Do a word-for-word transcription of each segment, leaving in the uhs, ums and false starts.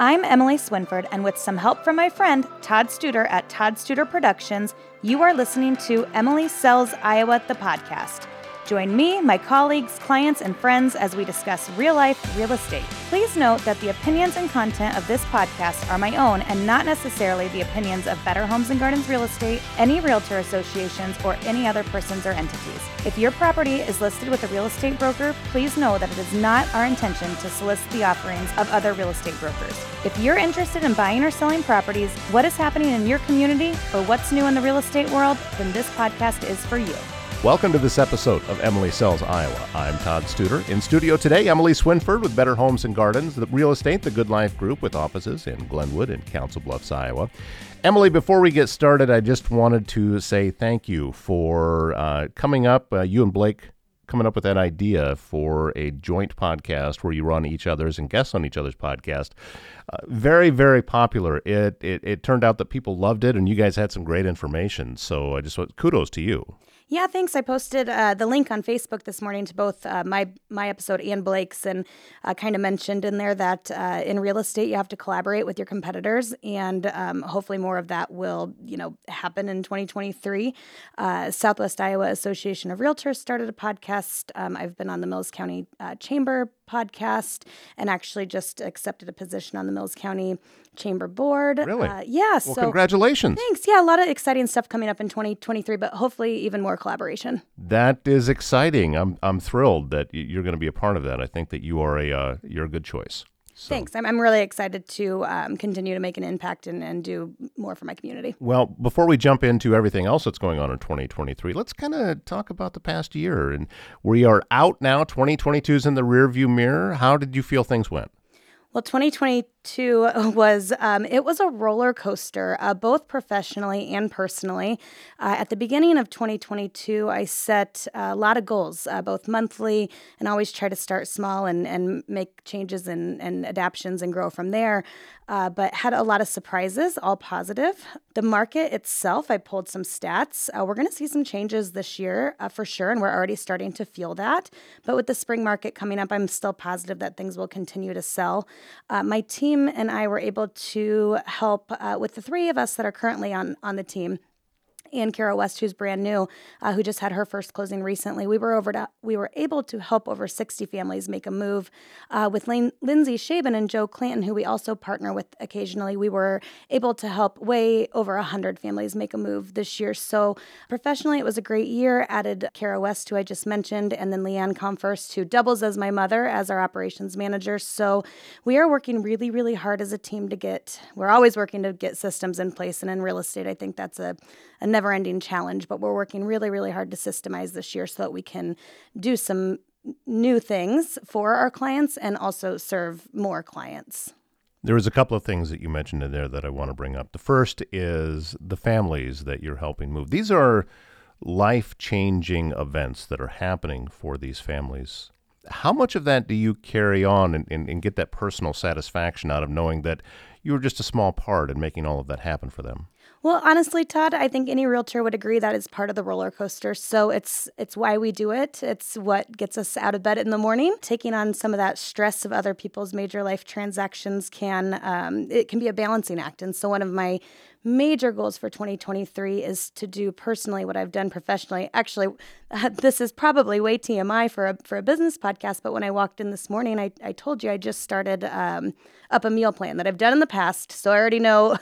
I'm Emily Swinford, and with some help from my friend, Todd Studer at Todd Studer Productions, you are listening to Emily Sells Iowa, the podcast. Join me, my colleagues, clients, and friends as we discuss real-life real estate. Please note that the opinions and content of this podcast are my own and not necessarily the opinions of Better Homes and Gardens Real Estate, any realtor associations, or any other persons or entities. If your property is listed with a real estate broker, please know that it is not our intention to solicit the offerings of other real estate brokers. If you're interested in buying or selling properties, what is happening in your community, or what's new in the real estate world, then this podcast is for you. Welcome to this episode of Emily Sells Iowa. I'm Todd Studer. In studio today, Emily Swinford with Better Homes and Gardens, the Real Estate, the Good Life Group with offices in Glenwood and Council Bluffs, Iowa. Emily, before we get started, I just wanted to say thank you for uh, coming up, uh, you and Blake coming up with that idea for a joint podcast where you run each other's and guests on each other's podcast. Uh, very, very popular. It, it, it turned out that people loved it, and you guys had some great information. So I just want kudos to you. Yeah, thanks. I posted uh, the link on Facebook this morning to both uh, my my episode and Blake's, and uh, kind of mentioned in there that uh, in real estate you have to collaborate with your competitors, and um, hopefully more of that will you know happen in twenty twenty-three. Uh, Southwest Iowa Association of Realtors started a podcast. Um, I've been on the Mills County uh, Chamber podcast, and actually just accepted a position on the Mills County Chamber Board. Really? Uh, yeah. Well, so congratulations. Thanks. Yeah, a lot of exciting stuff coming up in twenty twenty-three, but hopefully even more collaboration. That is exciting. I'm I'm thrilled that you're going to be a part of that. I think that you are a uh, you're a good choice. So. Thanks. I'm I'm really excited to um, continue to make an impact and, and do more for my community. Well, before we jump into everything else that's going on in twenty twenty-three, let's kind of talk about the past year. And we are out now. twenty twenty-two is in the rearview mirror. How did you feel things went? Well, twenty twenty-two was, um, it was a roller coaster, uh, both professionally and personally. Uh, at the beginning of twenty twenty-two, I set a lot of goals, uh, both monthly, and always try to start small and, and make changes and, and adaptions and grow from there, uh, but had a lot of surprises, all positive. The market itself, I pulled some stats. Uh, we're going to see some changes this year uh, for sure, and we're already starting to feel that. But with the spring market coming up, I'm still positive that things will continue to sell. Uh, my team and I were able to help uh, with the three of us that are currently on, on the team, and Kara West, who's brand new, uh, who just had her first closing recently. We were over to, we were able to help over sixty families make a move. Uh, with Lane, Lindsay Shabin and Joe Clanton, who we also partner with occasionally, we were able to help way over one hundred families make a move this year. So professionally, it was a great year. Added Kara West, who I just mentioned, and then Leanne Comferst, who doubles as my mother, as our operations manager. So we are working really, really hard as a team to get, we're always working to get systems in place. And in real estate, I think that's a, a never ending challenge, but we're working really, really hard to systemize this year so that we can do some new things for our clients and also serve more clients. There was a couple of things that you mentioned in there that I want to bring up. The first is the families that you're helping move. These are life-changing events that are happening for these families. How much of that do you carry on and, and, and get that personal satisfaction out of knowing that you were just a small part in making all of that happen for them? Well, honestly, Todd, I think any realtor would agree that is part of the roller coaster. So it's it's why we do it. It's what gets us out of bed in the morning. Taking on some of that stress of other people's major life transactions can um, it can be a balancing act. And so one of my major goals for twenty twenty-three is to do personally what I've done professionally. Actually, uh, this is probably way T M I for a for a business podcast. But when I walked in this morning, I I told you I just started um, up a meal plan that I've done in the past. So I already know.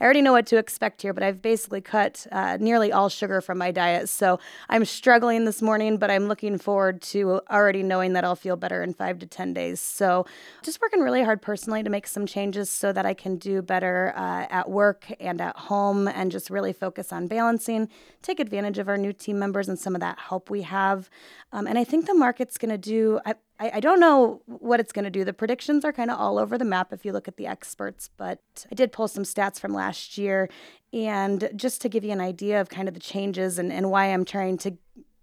I already know what to expect here, but I've basically cut uh, nearly all sugar from my diet. So I'm struggling this morning, but I'm looking forward to already knowing that I'll feel better in five to ten days. So just working really hard personally to make some changes so that I can do better uh, at work and at home, and just really focus on balancing, take advantage of our new team members and some of that help we have. Um, and I think the market's going to do... I, I don't know what it's going to do. The predictions are kind of all over the map if you look at the experts, but I did pull some stats from last year. And just to give you an idea of kind of the changes and, and why I'm trying to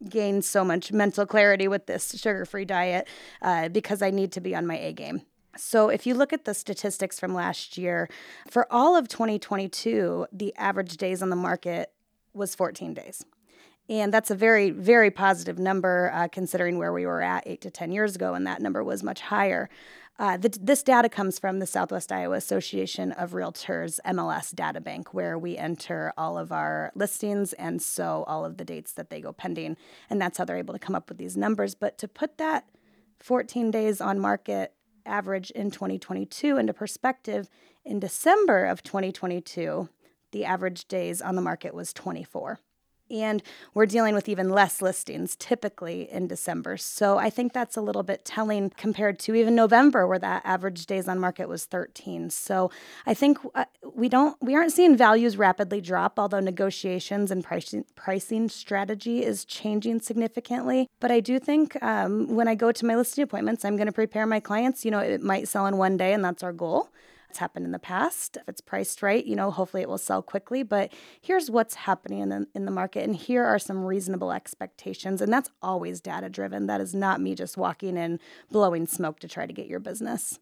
gain so much mental clarity with this sugar-free diet, uh, because I need to be on my A game. So if you look at the statistics from last year, for all of twenty twenty-two, the average days on the market was fourteen days. And that's a very, very positive number uh, considering where we were at eight to ten years ago, and that number was much higher. Uh, the, this data comes from the Southwest Iowa Association of Realtors M L S data bank, where we enter all of our listings and so all of the dates that they go pending. And that's how they're able to come up with these numbers. But to put that fourteen days on market average in twenty twenty-two into perspective, in December of twenty twenty-two, the average days on the market was twenty-four. And we're dealing with even less listings typically in December. So I think that's a little bit telling compared to even November, where that average days on market was thirteen. So I think we don't we aren't seeing values rapidly drop, although negotiations and pricing, pricing strategy is changing significantly. But I do think um, when I go to my listing appointments, I'm going to prepare my clients. You know, it might sell in one day, and that's our goal. Happened in the past. If it's priced right, you know, hopefully it will sell quickly, but here's what's happening in the, in the market, and here are some reasonable expectations. And that's always data driven. That is not me just walking in, blowing smoke to try to get your business.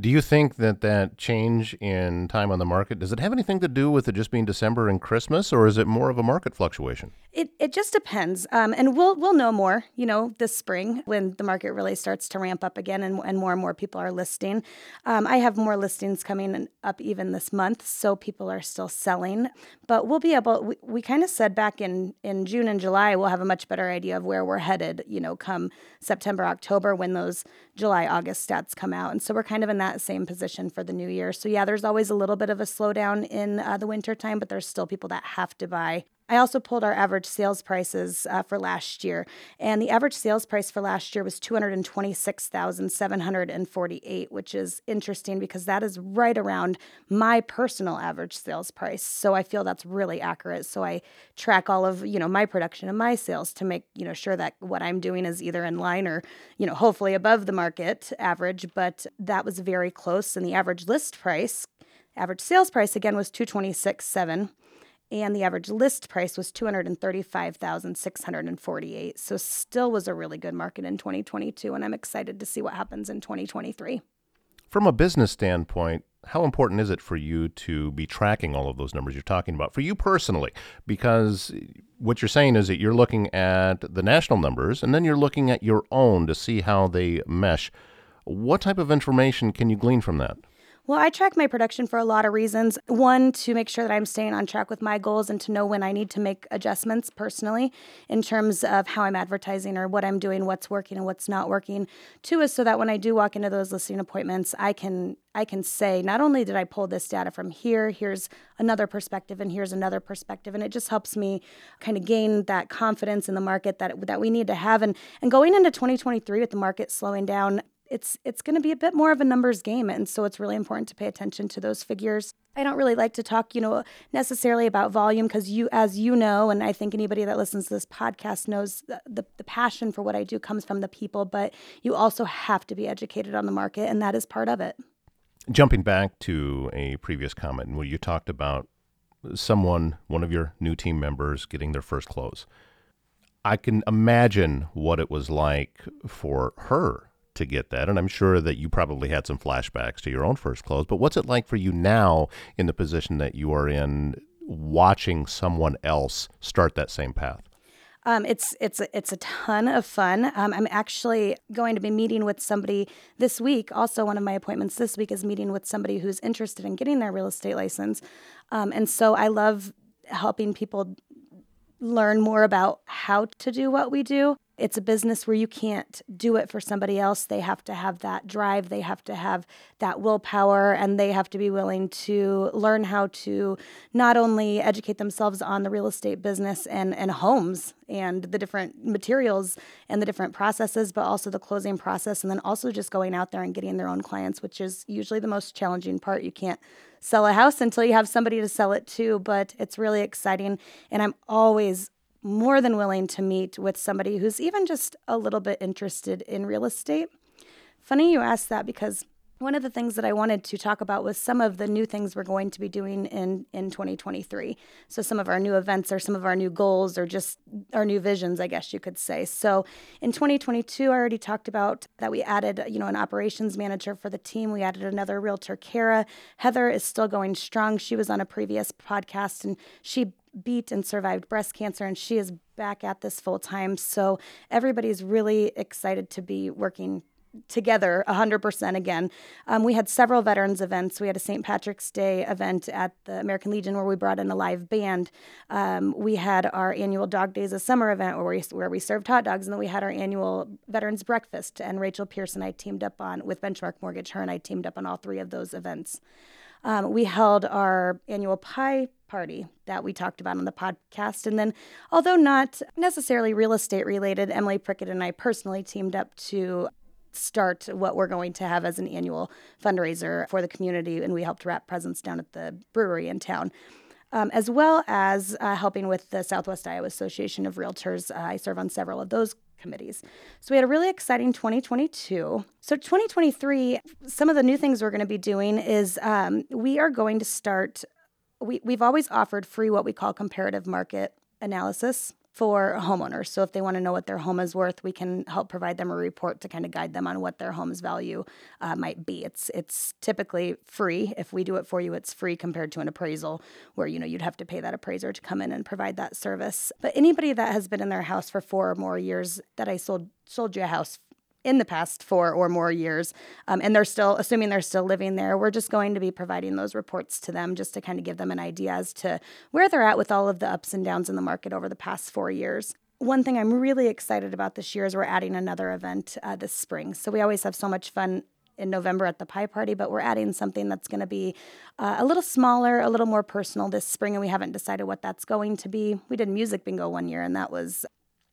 Do you think that that change in time on the market, does it have anything to do with it just being December and Christmas, or is it more of a market fluctuation? It it just depends. Um, and we'll we'll know more, you know, this spring when the market really starts to ramp up again and, and more and more people are listing. Um, I have more listings coming up even this month, so people are still selling. But we'll be able, we, we kind of said back in, in June and July, we'll have a much better idea of where we're headed, you know, come September, October, when those July, August stats come out. And so we're kind of in that same position for the new year. So yeah, there's always a little bit of a slowdown in uh, the winter time, but there's still people that have to buy. I also pulled our average sales prices uh, for last year, and the average sales price for last year was two hundred twenty-six thousand seven hundred forty-eight dollars, which is interesting because that is right around my personal average sales price. So I feel that's really accurate. So I track all of, you know, my production and my sales to make, you know, sure that what I'm doing is either in line or, you know, hopefully above the market average, but that was very close. And the average list price, average sales price again was two hundred twenty-six thousand seven hundred forty-eight dollars. And the average list price was two hundred thirty-five thousand six hundred forty-eight dollars. So still was a really good market in twenty twenty-two, and I'm excited to see what happens in twenty twenty-three. From a business standpoint, how important is it for you to be tracking all of those numbers you're talking about, for you personally? Because what you're saying is that you're looking at the national numbers, and then you're looking at your own to see how they mesh. What type of information can you glean from that? Well, I track my production for a lot of reasons. One, to make sure that I'm staying on track with my goals and to know when I need to make adjustments personally in terms of how I'm advertising or what I'm doing, what's working and what's not working. Two is so that when I do walk into those listing appointments, I can I can say, not only did I pull this data from here, here's another perspective and here's another perspective. And it just helps me kind of gain that confidence in the market that that we need to have. And, and going into twenty twenty-three with the market slowing down, it's it's going to be a bit more of a numbers game, and so it's really important to pay attention to those figures. I don't really like to talk, you know, necessarily about volume because you, as you know, and I think anybody that listens to this podcast knows the, the, the passion for what I do comes from the people, but you also have to be educated on the market, and that is part of it. Jumping back to a previous comment where you talked about someone, one of your new team members getting their first close. I can imagine what it was like for her to get that. And I'm sure that you probably had some flashbacks to your own first close, but what's it like for you now in the position that you are in, watching someone else start that same path? Um, it's it's it's a ton of fun. Um, I'm actually going to be meeting with somebody this week. Also, one of my appointments this week is meeting with somebody who's interested in getting their real estate license. Um, and so I love helping people learn more about how to do what we do. It's a business where you can't do it for somebody else. They have to have that drive. They have to have that willpower, and they have to be willing to learn how to not only educate themselves on the real estate business and, and homes and the different materials and the different processes, but also the closing process, and then also just going out there and getting their own clients, which is usually the most challenging part. You can't sell a house until you have somebody to sell it to, but it's really exciting, and I'm always more than willing to meet with somebody who's even just a little bit interested in real estate. Funny you asked that, because one of the things that I wanted to talk about was some of the new things we're going to be doing in, in twenty twenty-three. So some of our new events or some of our new goals or just our new visions, I guess you could say. So in twenty twenty-two, I already talked about that we added, you know, an operations manager for the team. We added another realtor, Kara. Heather is still going strong. She was on a previous podcast, and she beat and survived breast cancer, and she is back at this full time. So everybody's really excited to be working together one hundred percent again. Um, we had several veterans events. We had a Saint Patrick's Day event at the American Legion where we brought in a live band. Um, we had our annual Dog Days of Summer event where we, where we served hot dogs, and then we had our annual Veterans Breakfast, and Rachel Pierce and I teamed up on, with Benchmark Mortgage, her and I teamed up on all three of those events. Um, we held our annual pie party that we talked about on the podcast. And then, although not necessarily real estate related, Emily Prickett and I personally teamed up to start what we're going to have as an annual fundraiser for the community. And we helped wrap presents down at the brewery in town, um, as well as uh, helping with the Southwest Iowa Association of Realtors. Uh, I serve on several of those committees. So we had a really exciting twenty twenty-two. So twenty twenty-three, some of the new things we're going to be doing is um, we are going to start, we, we've always offered free what we call comparative market analysis for homeowners. So if they want to know what their home is worth, we can help provide them a report to kind of guide them on what their home's value uh, might be. It's it's typically free. If we do it for you, it's free compared to an appraisal where, you know, you'd have to pay that appraiser to come in and provide that service. But anybody that has been in their house for four or more years that I sold sold you a house in the past four or more years, um, and they're still, assuming they're still living there, we're just going to be providing those reports to them just to kind of give them an idea as to where they're at with all of the ups and downs in the market over the past four years. One thing I'm really excited about this year is we're adding another event uh, this spring. So we always have so much fun in November at the pie party, but we're adding something that's going to be uh, a little smaller, a little more personal this spring, and we haven't decided what that's going to be. We did music bingo one year, and that was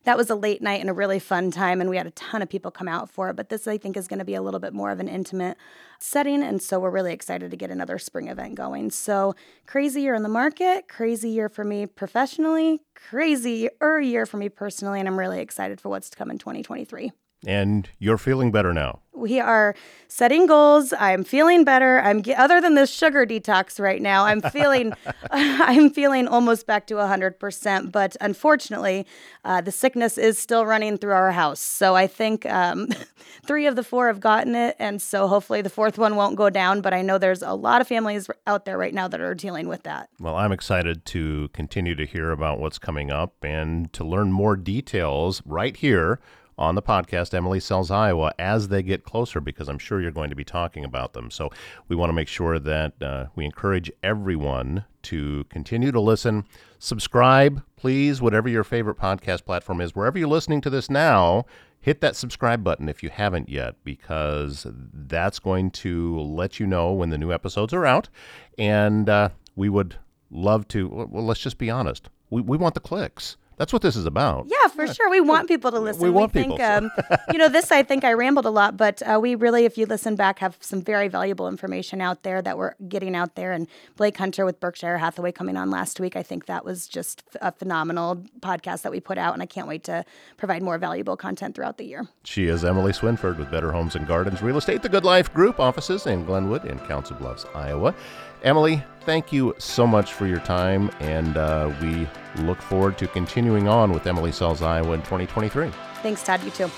That was a late night and a really fun time, and we had a ton of people come out for it. But this, I think, is going to be a little bit more of an intimate setting, and so we're really excited to get another spring event going. So crazy year in the market, crazy year for me professionally, crazier year for me personally, and I'm really excited for what's to come in twenty twenty-three. And you're feeling better now. We are setting goals. I'm feeling better. I'm ge- other than this sugar detox right now, I'm feeling I'm feeling almost back to one hundred percent. But unfortunately, uh, the sickness is still running through our house. So I think um, three of the four have gotten it. And so hopefully the fourth one won't go down. But I know there's a lot of families out there right now that are dealing with that. Well, I'm excited to continue to hear about what's coming up and to learn more details right here on the podcast, Emily Sells Iowa, as they get closer, because I'm sure you're going to be talking about them. So we want to make sure that uh, we encourage everyone to continue to listen. Subscribe, please, whatever your favorite podcast platform is. Wherever you're listening to this now, hit that subscribe button if you haven't yet, because that's going to let you know when the new episodes are out. And uh, we would love to, well, let's just be honest. We, we want the clicks. That's what this is about. Yeah, for yeah. sure. We want people to listen. We want we think, people. um, you know, this, I think I rambled a lot, but uh, we really, if you listen back, have some very valuable information out there that we're getting out there. And Blake Hunter with Berkshire Hathaway coming on last week, I think that was just a phenomenal podcast that we put out, and I can't wait to provide more valuable content throughout the year. She is Emily Swinford with Better Homes and Gardens Real Estate, the Good Life Group offices in Glenwood and Council Bluffs, Iowa. Emily, thank you so much for your time, and uh, we look forward to continuing on with Emily Sells Iowa in twenty twenty-three. Thanks, Todd. You too.